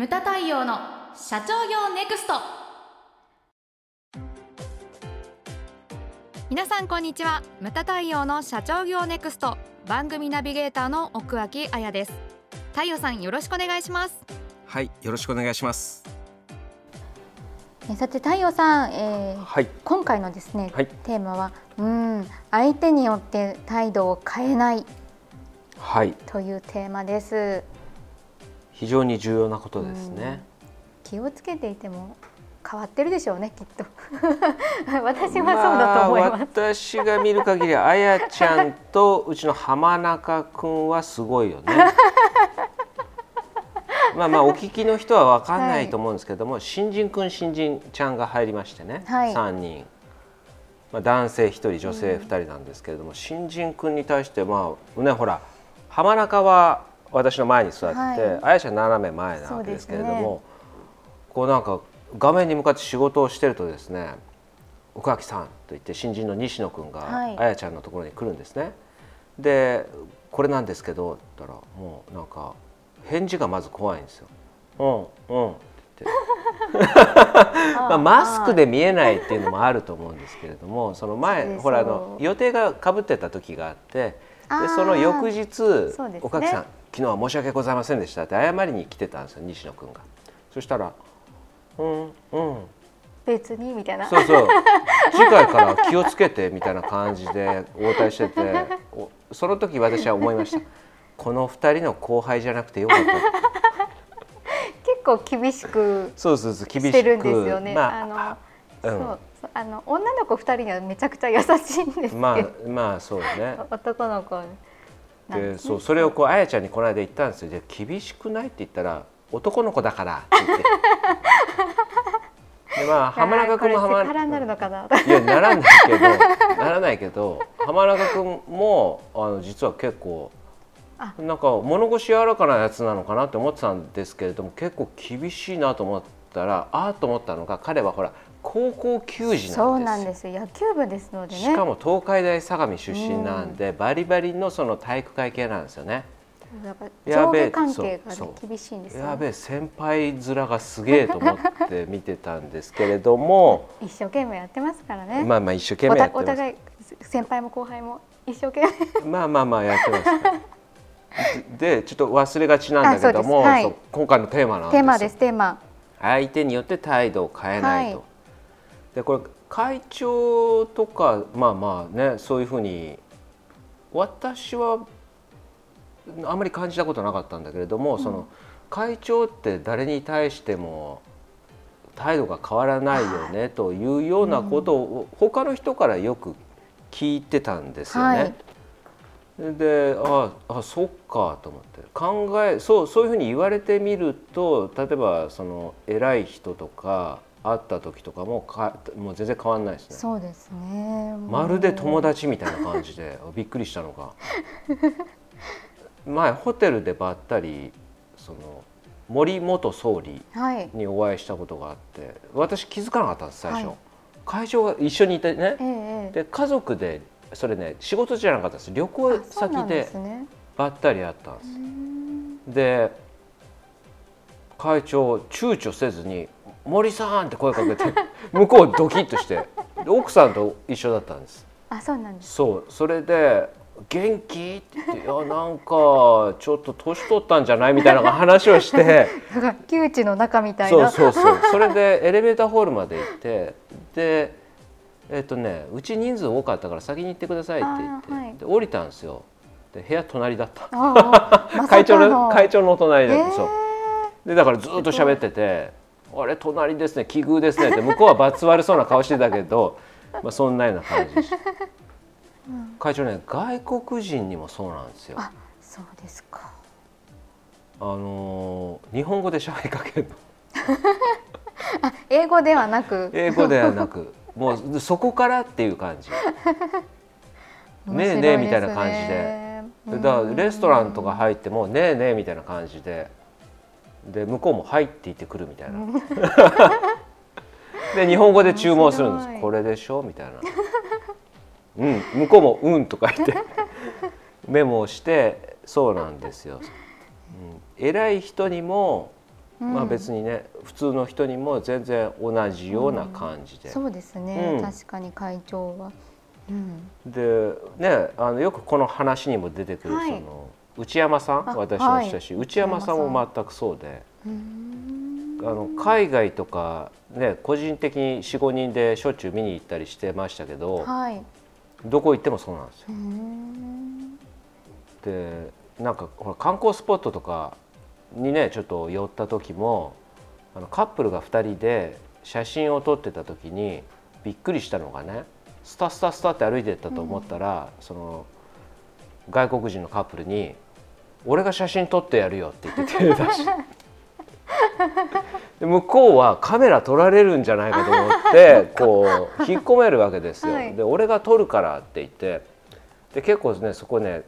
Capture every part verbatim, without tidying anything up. ムタ太陽の社長業ネクスト。皆さんこんにちは。ムタ太陽の社長業ネクスト番組ナビゲーターの奥脇彩です。太陽さん、よろしくお願いします。はい、よろしくお願いします。さて太陽さん、えーはい、今回のですね、はい、テーマはうーん相手によって態度を変えない、はい、というテーマです。非常に重要なことですね。気をつけていても変わってるでしょうね、きっと。私はそうだと思います、まあ、私が見る限りあやちゃんとうちの浜中くんはすごいよね。まあまあお聞きの人は分かんないと思うんですけども、はい、新人くん新人ちゃんが入りましてね、はい、さんにん、まあ、男性ひとり女性ふたりなんですけれども、うん、新人くんに対してまあねほら浜中は私の前に座って、はい、あやちゃん斜め前なわけですけれども、う、ね、こうなんか画面に向かって仕事をしてるとですね、奥脇さんと言って新人の西野くんがあやちゃんのところに来るんですね、はい、でこれなんですけどって言ったらもうなんか返事がまず怖いんですよ。うんうんってまあマスクで見えないっていうのもあると思うんですけれども、その前ほらあの予定がかぶってた時があって、でその翌日、ね、おかきさん昨日は申し訳ございませんでしたって謝りに来てたんですよ、西野くんが。そしたらうんうん別にみたいな、そうそう次回から気をつけてみたいな感じで応対してて、その時私は思いました。このふたりの後輩じゃなくてよかった。結構厳しくしてるんですよね。あの女の子ふたりにはめちゃくちゃ優しいんですけど、まあ、まあそうね、男の子なんで、そう、それをこうあやちゃんにこの間言ったんですよ。で厳しくないって言ったら男の子だからって言ってで、まあ、浜中君も浜中になるのかな。いやならないけどならないけど浜中君もあの実は結構なんか物腰柔らかなやつなのかなって思ってたんですけれども、結構厳しいなと思ったら、ああと思ったのが、彼はほら高校球児なんですよ。そうなんですよ、野球部ですのでね。しかも東海大相模出身なんで、うん、バリバリのその体育会系なんですよね。なんか上下関係が、ね、厳しいんですよ、ね、やべえ先輩面がすげえと思って見てたんですけれども一生懸命やってますからね。まあまあ一生懸命やってます。お互い先輩も後輩も一生懸命まあまあまあやってますからでちょっと忘れがちなんだけども、はい、そう今回のテーマなんです。テーマです。テーマ、相手によって態度を変えないと、はい、でこれ会長とかまあまあね、そういうふうに私はあまり感じたことなかったんだけれども、うん、その会長って誰に対しても態度が変わらないよねというようなことを他の人からよく聞いてたんですよね、はい。で、ああそっかと思って考え、そう、そういうふうに言われてみると、例えばその偉い人とか会った時とかもかもう全然変わらないですね。そうですね、まるで友達みたいな感じでびっくりしたのが前ホテルでばったりその森元総理にお会いしたことがあって、はい、私気づかなかったんです最初、はい、会長が一緒にいてね、ええ、で家族でそれね、仕事じゃなかったです、旅行先でばったり会ったんです。で,、ね、で会長躊躇せずに森さんって声かけて向こうドキッとして奥さんと一緒だったんです。あ、そうなんです。そう、それで元気って言って、いやなんかちょっと年取ったんじゃないみたいな話をして窮地の中みたいな。そうそうそう、それでエレベーターホールまで行って、でえっとね、うち人数多かったから先に行ってくださいって言って、はい、で降りたんですよ。で部屋隣だった会長の会長の隣だった、えー、そうでだからずっと喋ってて、あれ隣ですね、奇遇ですねって向こうはバツ悪そうな顔してたけどまあそんなような感じでした、うん、会長ね、外国人にもそうなんですよ。あ、そうですか。あのー、日本語で喋りかけるのあ、英語ではなく英語ではなくもうそこからっていう感じねえねえみたいな感じで、だからレストランとか入ってもねえねえみたいな感じで、で向こうも入っていってくるみたいなで日本語で注文するんです。これでしょみたいなうん、向こうもうんとか言ってメモをして、そうなんですよ、うん、偉い人にもうん、まあ別にね普通の人にも全然同じような感じで、うん、そうですね、うん、確かに会長は、うん、でねあのよくこの話にも出てくる、はい、その内山さん私の親しい、はい、内山さんも全くそうで、うーん、あの海外とかね個人的に よん,ご 人でしょっちゅう見に行ったりしてましたけど、はい、どこ行ってもそうなんですよ。うーん、でなんかほら観光スポットとかにねちょっと寄った時もあのカップルがふたりで写真を撮ってた時にびっくりしたのがね、スタスタスタって歩いてったと思ったら、うん、その外国人のカップルに俺が写真撮ってやるよって言って手出してで向こうはカメラ撮られるんじゃないかと思ってこう引っ込めるわけですよ、はい、で俺が撮るからって言ってで結構ねそこね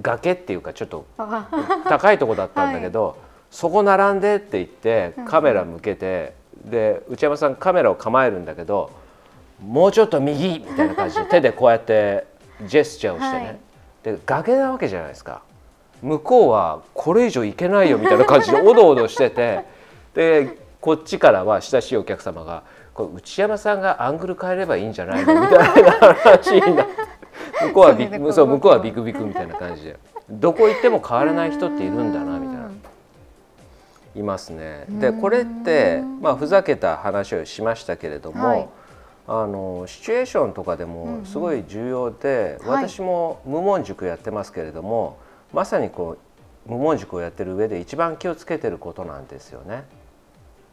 崖っていうかちょっと高いとこだったんだけど、はい、そこ並んでって言ってカメラ向けて、で内山さんカメラを構えるんだけどもうちょっと右みたいな感じで手でこうやってジェスチャーをしてね、はい、で崖なわけじゃないですか、向こうはこれ以上いけないよみたいな感じでおどおどしててでこっちからは親しいお客様がこれ内山さんがアングル変えればいいんじゃないのみたいな話になって向こうはビク、そう、向こうはビクビクみたいな感じでどこ行っても変わらない人っているんだなみたいないますね。でこれって、まあ、ふざけた話をしましたけれども、はい、あのシチュエーションとかでもすごい重要で、うん、私も無門塾やってますけれども、はい、まさにこう無門塾をやってる上で一番気をつけてることなんですよね。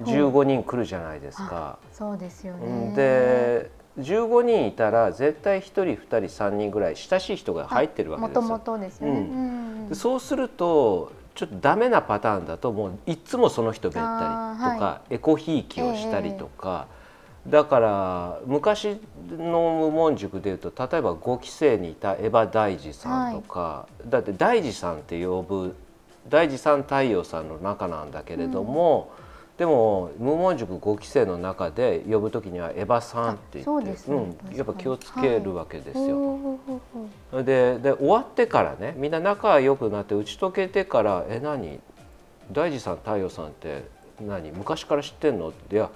じゅうごにん来るじゃないですか。そうですよね。でじゅうごにんいたら絶対ひとりふたりさんにんぐらい親しい人が入ってるわけですよ。もともとですよね、うん、でそうするとちょっとダメなパターンだともういつもその人べったりとか、はい、エコひいきをしたりとか、えー、だから昔の無門塾でいうと例えばごき生にいたエヴァ大二さんとか、はい、だって大二さんって呼ぶ大二さん太陽さんの中なんだけれども、うん、でも無門塾ごき生の中で呼ぶときにはエヴァさんって言って、ね、うん、やっぱ気をつけるわけですよ、はい、で。で終わってからねみんな仲良くなって打ち解けてからえ何大二さん太陽さんって何昔から知ってんのっていや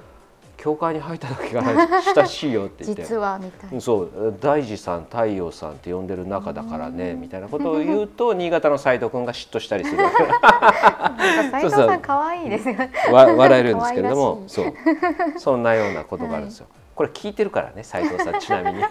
教会に入った時から親しいよって言って実はみたいそう大二さん太陽さんって呼んでる仲だからねみたいなことを言うと新潟の斉藤君が嫉妬したりする斉藤さん可愛いですよね笑えるんですけれども そ, うそんなようなことがあるんですよ、はい、これ聞いてるからね斉藤さんちなみに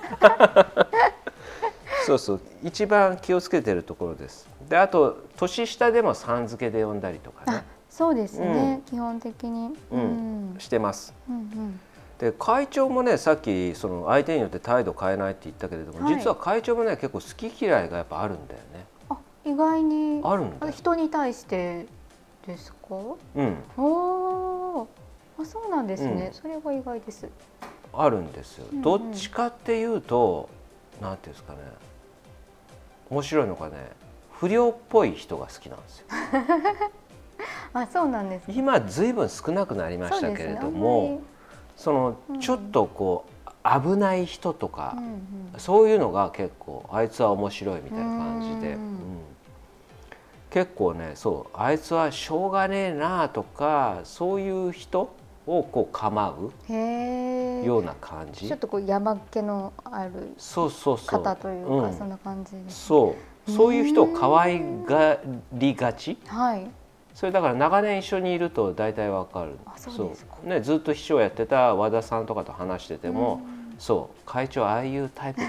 そうそう一番気をつけてるところです。であと年下でもさん付けで呼んだりとかねそうですね、うん、基本的に、うん、してます、うんうん、で会長もねさっきその相手によって態度変えないって言ったけれども、はい、実は会長もね結構好き嫌いがやっぱあるんだよね。あ意外にあるんだよ。人に対してですか、うん、おあそうなんですね、うん、それは意外です。あるんですよ、うんうん、どっちかっていうとなんていうんですかね面白いのがね不良っぽい人が好きなんですよあそうなんですね、今ずいぶん少なくなりましたけれどもそのちょっとこう危ない人とか、うんうん、そういうのが結構あいつは面白いみたいな感じで、うんうん、結構ねそうあいつはしょうがねえなとかそういう人をこう構うような感じちょっとこう山っ気のある方というかそんな感じです。そう、そういう人を可愛がりがち、はいそれだから長年一緒にいると大体わかる。あ、そうですか。そう、ね、ずっと秘書をやってた和田さんとかと話してても、うん、そう会長ああいうタイプが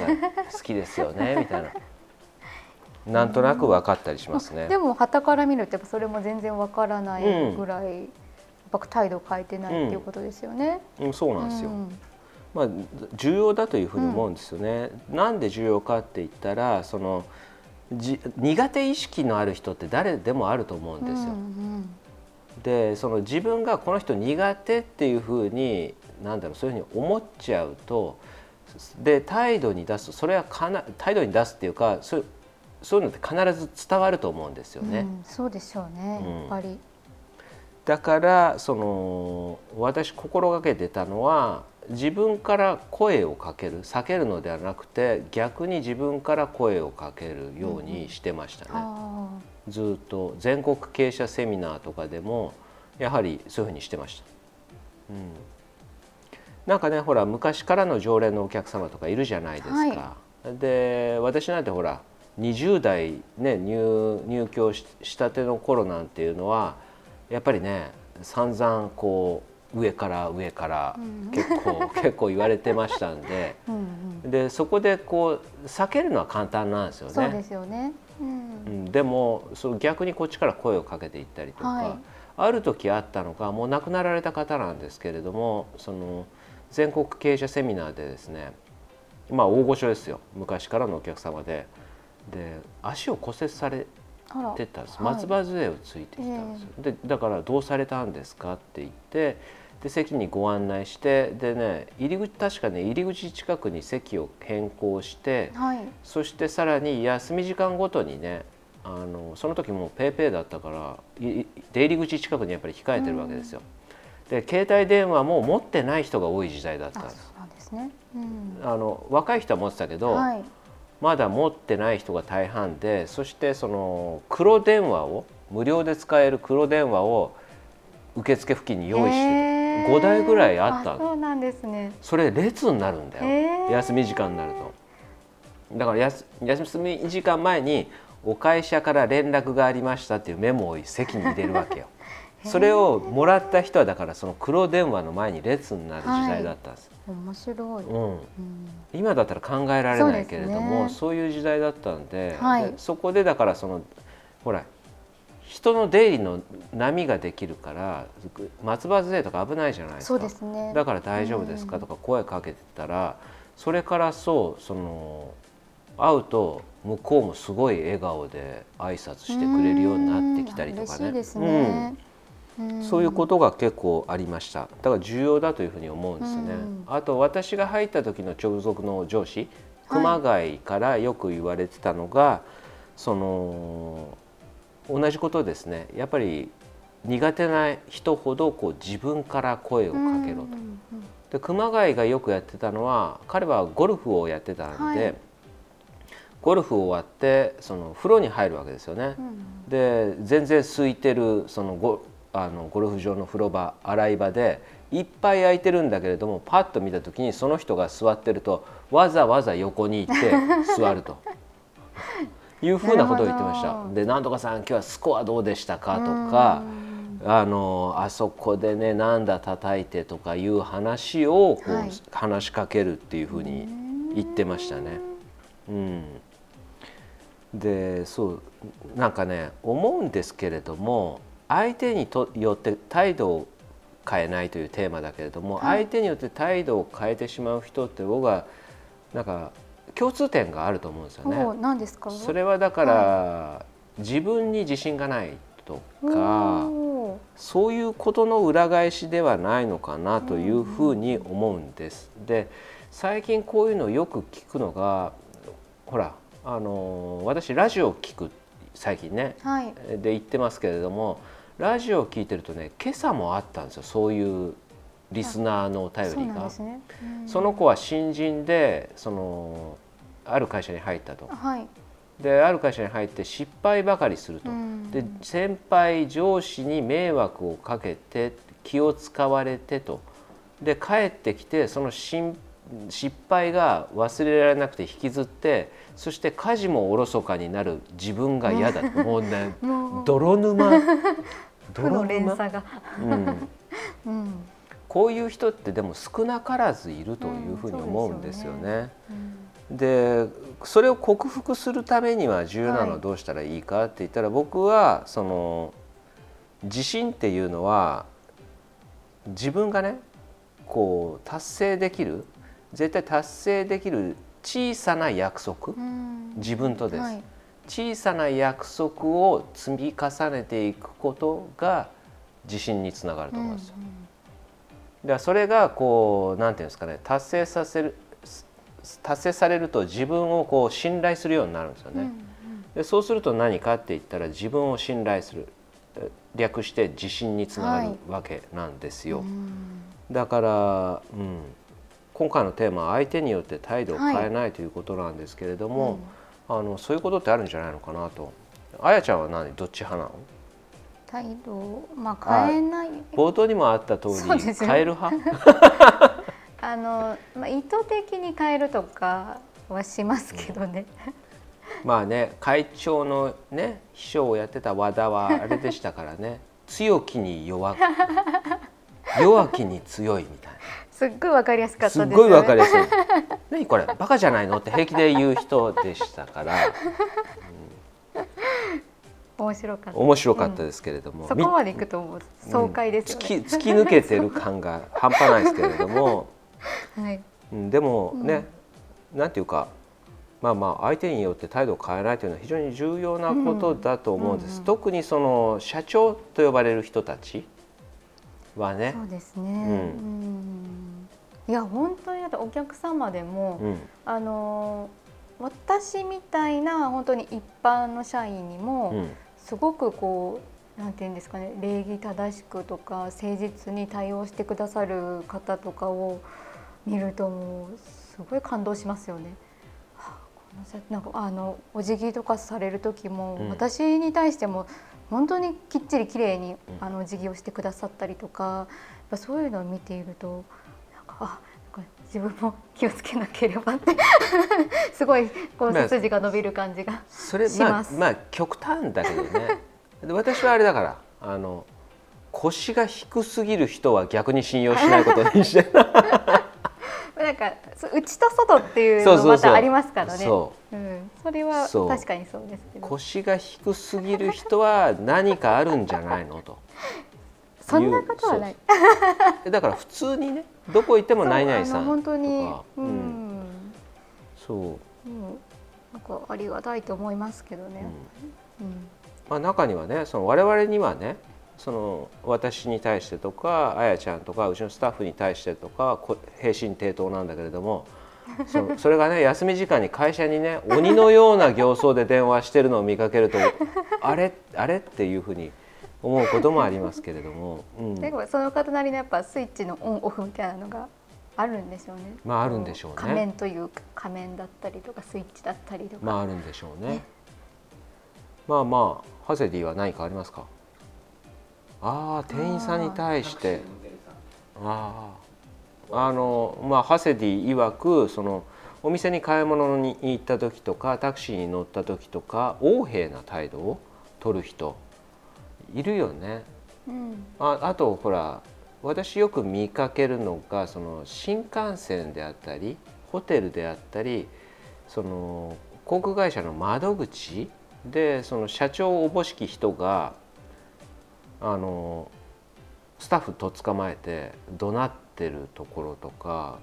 好きですよねみたいななんとなく分かったりしますね。でも傍から見るとやっぱそれも全然わからないぐらい、うん、やっぱ態度変えてないっていうことですよね、うんうん、そうなんですよ、うんまあ、重要だというふうに思うんですよね、うん、なんで重要かって言ったらそのじ苦手意識のある人って誰でもあると思うんですよ、うんうん、でその自分がこの人苦手っていうふうに何だろうそういうふうに思っちゃうとで態度に出すそれはかな態度に出すっていうかそ う, そういうのって必ず伝わると思うんですよね、うん、そうでしょうねやっぱり、うん、だからその私心がけてたのは自分から声をかける避けるのではなくて逆に自分から声をかけるようにしてましたね、うん、ずっと全国経営者セミナーとかでもやはりそういうふうにしてました。うん、なんかねほら昔からの常連のお客様とかいるじゃないですか、はい、で私なんてほらにじゅう代、ね、入, 入居 し, したての頃なんていうのはやっぱりね散々こう上から上から結構、うん、結構言われてましたんでうん、うん、でそこでこう避けるのは簡単なんですよね。そうですよね、うん、でもその逆にこっちから声をかけていったりとか、はい、ある時あったのがもう亡くなられた方なんですけれどもその全国経営者セミナーでですね、まあ大御所ですよ昔からのお客様でで足を骨折されてたんです、はい、松葉杖をついてきたんですよ、えー、でだからどうされたんですかって言ってで席にご案内してでね入り口確かね入り口近くに席を変更して、はい、そしてさらに休み時間ごとにねあのその時もうペイペイだったから出入り口近くにやっぱり控えてるわけですよ、うん、で携帯電話も持ってない人が多い時代だったんです。あ、そうなんですね、うん、あの若い人は持ってたけど、はいまだ持ってない人が大半でそしてその黒電話を無料で使える黒電話を受付付近に用意して、えー、ごだいぐらいあったの。あ、そうなんですね。それ列になるんだよ、えー、休み時間になるとだからやす休み時間前にお会社から連絡がありましたっていうメモを席に入れるわけよ、えー、それをもらった人はだからその黒電話の前に列になる時代だったんです、はい面白い、うんうん、今だったら考えられないけれども、そうですね、そういう時代だったんで、はい、でそこでだからそのほら人の出入りの波ができるから松葉杖とか危ないじゃないですか。そうですね、だから大丈夫ですかとか声かけてたら、うん、それからそうその会うと向こうもすごい笑顔で挨拶してくれるようになってきたりとかね、うん、嬉しいですね、うんそういうことが結構ありました。だから重要だというふうに思うんですよね、うん、あと私が入った時の直属の上司熊谷からよく言われてたのが、はい、その同じことですね。やっぱり苦手な人ほどこう自分から声をかけろと、うんうんうん、で熊谷がよくやってたのは彼はゴルフをやってたんで、はいゴルフ終わってその風呂に入るわけですよね、うん、で全然空いてるそのゴあのゴルフ場の風呂場洗い場でいっぱい空いてるんだけれどもパッと見た時にその人が座ってるとわざわざ横に行って座るというふうなことを言ってました。でなんとかさん今日はスコアどうでしたかとか あのあそこでねなんだ叩いてとかいう話をこう、はい、話しかけるっていうふうに言ってましたね、うん、でそうなんかね思うんですけれども相手によって態度を変えないというテーマだけれども、はい、相手によって態度を変えてしまう人って僕はなんか共通点があると思うんですよね。何ですか？それはだから、はい、自分に自信がないとかそういうことの裏返しではないのかなというふうに思うんです、うん、で最近こういうのをよく聞くのがほらあの私ラジオを聞く最近ね、はい、で言ってますけれどもラジオを聞いてるとね、今朝もあったんですよ。そういうリスナーのお便りが そうなんですね。うん。その子は新人で、そのある会社に入ったと、はい、である会社に入って失敗ばかりすると、うん、で先輩上司に迷惑をかけて気を使われてとで帰ってきてその失敗が忘れられなくて引きずってそして家事もおろそかになる自分が嫌だともうね泥沼負の連鎖が、うんうん、こういう人ってでも少なからずいるというふうに思うんですよね、うん、そうですよね、うん、でそれを克服するためには重要なのはどうしたらいいかって言ったら、はい、僕はその自信っていうのは自分がねこう達成できる絶対達成できる小さな約束、うん、自分とです、はい小さな約束を積み重ねていくことが自信につながると思うんですよ、うんうん、だからそれがこうなんていうんですかね達成させる達成されると自分をこう信頼するようになるんですよね、うんうん、でそうすると何かって言ったら自分を信頼する略して自信につながるわけなんですよ、はいうん、だから、うん、今回のテーマは相手によって態度を変えないということなんですけれども、はいうんあのそういうことってあるんじゃないのかなと。あやちゃんは何どっち派なの？態度を、まあ、変えない、はい、冒頭にもあった通り、ね、変える派あの、まあ、意図的に変えるとかはしますけどね、うん、まあね、会長の、ね、秘書をやってた和田はあれでしたからね強気に弱く弱気に強いみたいなすっごい分かりやすかったですよね。すっごい分かりやすい何これバカじゃないのって平気で言う人でしたから、うん、面白かった面白かったですけれども、うん、そこまでいくと思う爽快ですよね、うん、突き、突き抜けてる感が半端ないですけれども、はい、でもね、うん、なんていうかまあまあ相手によって態度を変えないというのは非常に重要なことだと思うんです、うんうんうん、特にその社長と呼ばれる人たちはね、そうですね、うんうん、いや本当にだってお客様でも、うん、あの私みたいな本当に一般の社員にも、うん、すごくこうなんて言うんですかね、礼儀正しくとか誠実に対応してくださる方とかを見るともうすごい感動しますよね。なんかあのお辞儀とかされる時も、うん、私に対しても本当にきっちりきれいにあのお辞儀をしてくださったりとか、やっぱそういうのを見ているとなんかあなんか自分も気をつけなければってすごいこう背筋が伸びる感じがします、まあそれまあ、まあ極端だけどねで私はあれだからあの腰が低すぎる人は逆に信用しないことにしてなんか内と外っていうのまたありますからね。そうそうそう、うん、それは確かにそうですけど、腰が低すぎる人は何かあるんじゃないのとそんなことはないだから普通にねどこ行っても何々さんとか本当に、うんうん、そう、うん、なんかありがたいと思いますけどね、うんうんまあ、中にはねその我々にはねその私に対してとかあやちゃんとかうちのスタッフに対してとか平身低頭なんだけれども そ, それがね休み時間に会社にね鬼のような形相で電話してるのを見かけるとあれあれっていうふうに思うこともありますけれども、うん、でもその方なりのやっぱスイッチのオンオフみたいなのがあるんでしょうね。まああるんでしょうね。仮面というか仮面だったりとかスイッチだったりとかまああるんでしょう ね, ねまあまあハセディは何かありますか。あ店員さんに対してああの、まあ、ハセディ曰くそのお店に買い物に行った時とかタクシーに乗った時とか横柄な態度を取る人いるよね、うん、あ, あとほら私よく見かけるのがその新幹線であったりホテルであったりその航空会社の窓口でその社長おぼしき人があのスタッフと捕まえて怒鳴ってるところとか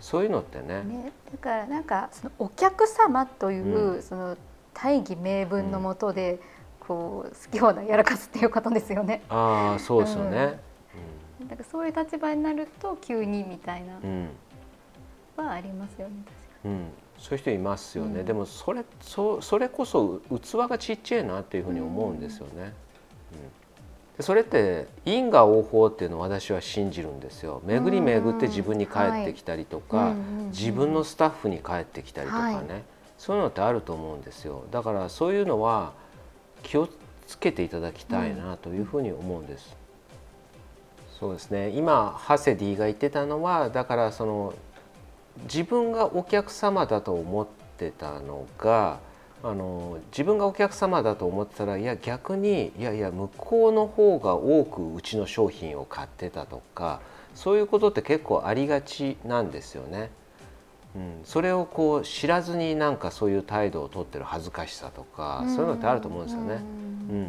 そういうのって ね, ねだからなんかそのお客様という、うん、その大義名分のもとで、うん、こう好き放題やらかすっていうことですよね。ああそうですよね、うんうん、だからそういう立場になると急にみたいな、うん、はありますよね確かに、うん、そういう人いますよね、うん、でもそ れ, そ, それこそ器がちっちゃいなっていうふうに思うんですよね、うんうんそれって因果応報っていうのを私は信じるんですよ。巡り巡って自分に返ってきたりとか、はい、自分のスタッフに返ってきたりとかね、はい、そういうのってあると思うんですよ。だからそういうのは気をつけていただきたいなというふうに思うんです、うん、そうですね。今ハセディが言ってたのはだからその自分がお客様だと思ってたのがあの自分がお客様だと思ってたらいや逆にいやいや向こうの方が多くうちの商品を買ってたとかそういうことって結構ありがちなんですよね、うん、それをこう知らずになんかそういう態度をとってる恥ずかしさとかそういうのってあると思うんですよね、うんうん、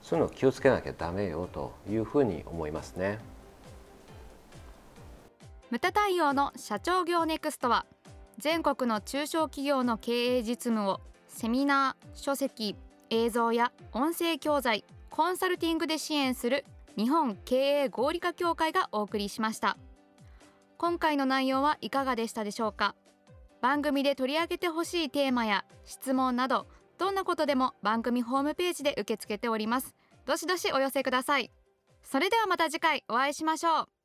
そういうのを気をつけなきゃダメよというふうに思いますね。無駄対応の社長業ネクストは全国の中小企業の経営実務をセミナー、書籍、映像や音声教材、コンサルティングで支援する日本経営合理化協会がお送りしました。今回の内容はいかがでしたでしょうか。番組で取り上げてほしいテーマや質問など、どんなことでも番組ホームページで受け付けております。どしどしお寄せください。それではまた次回お会いしましょう。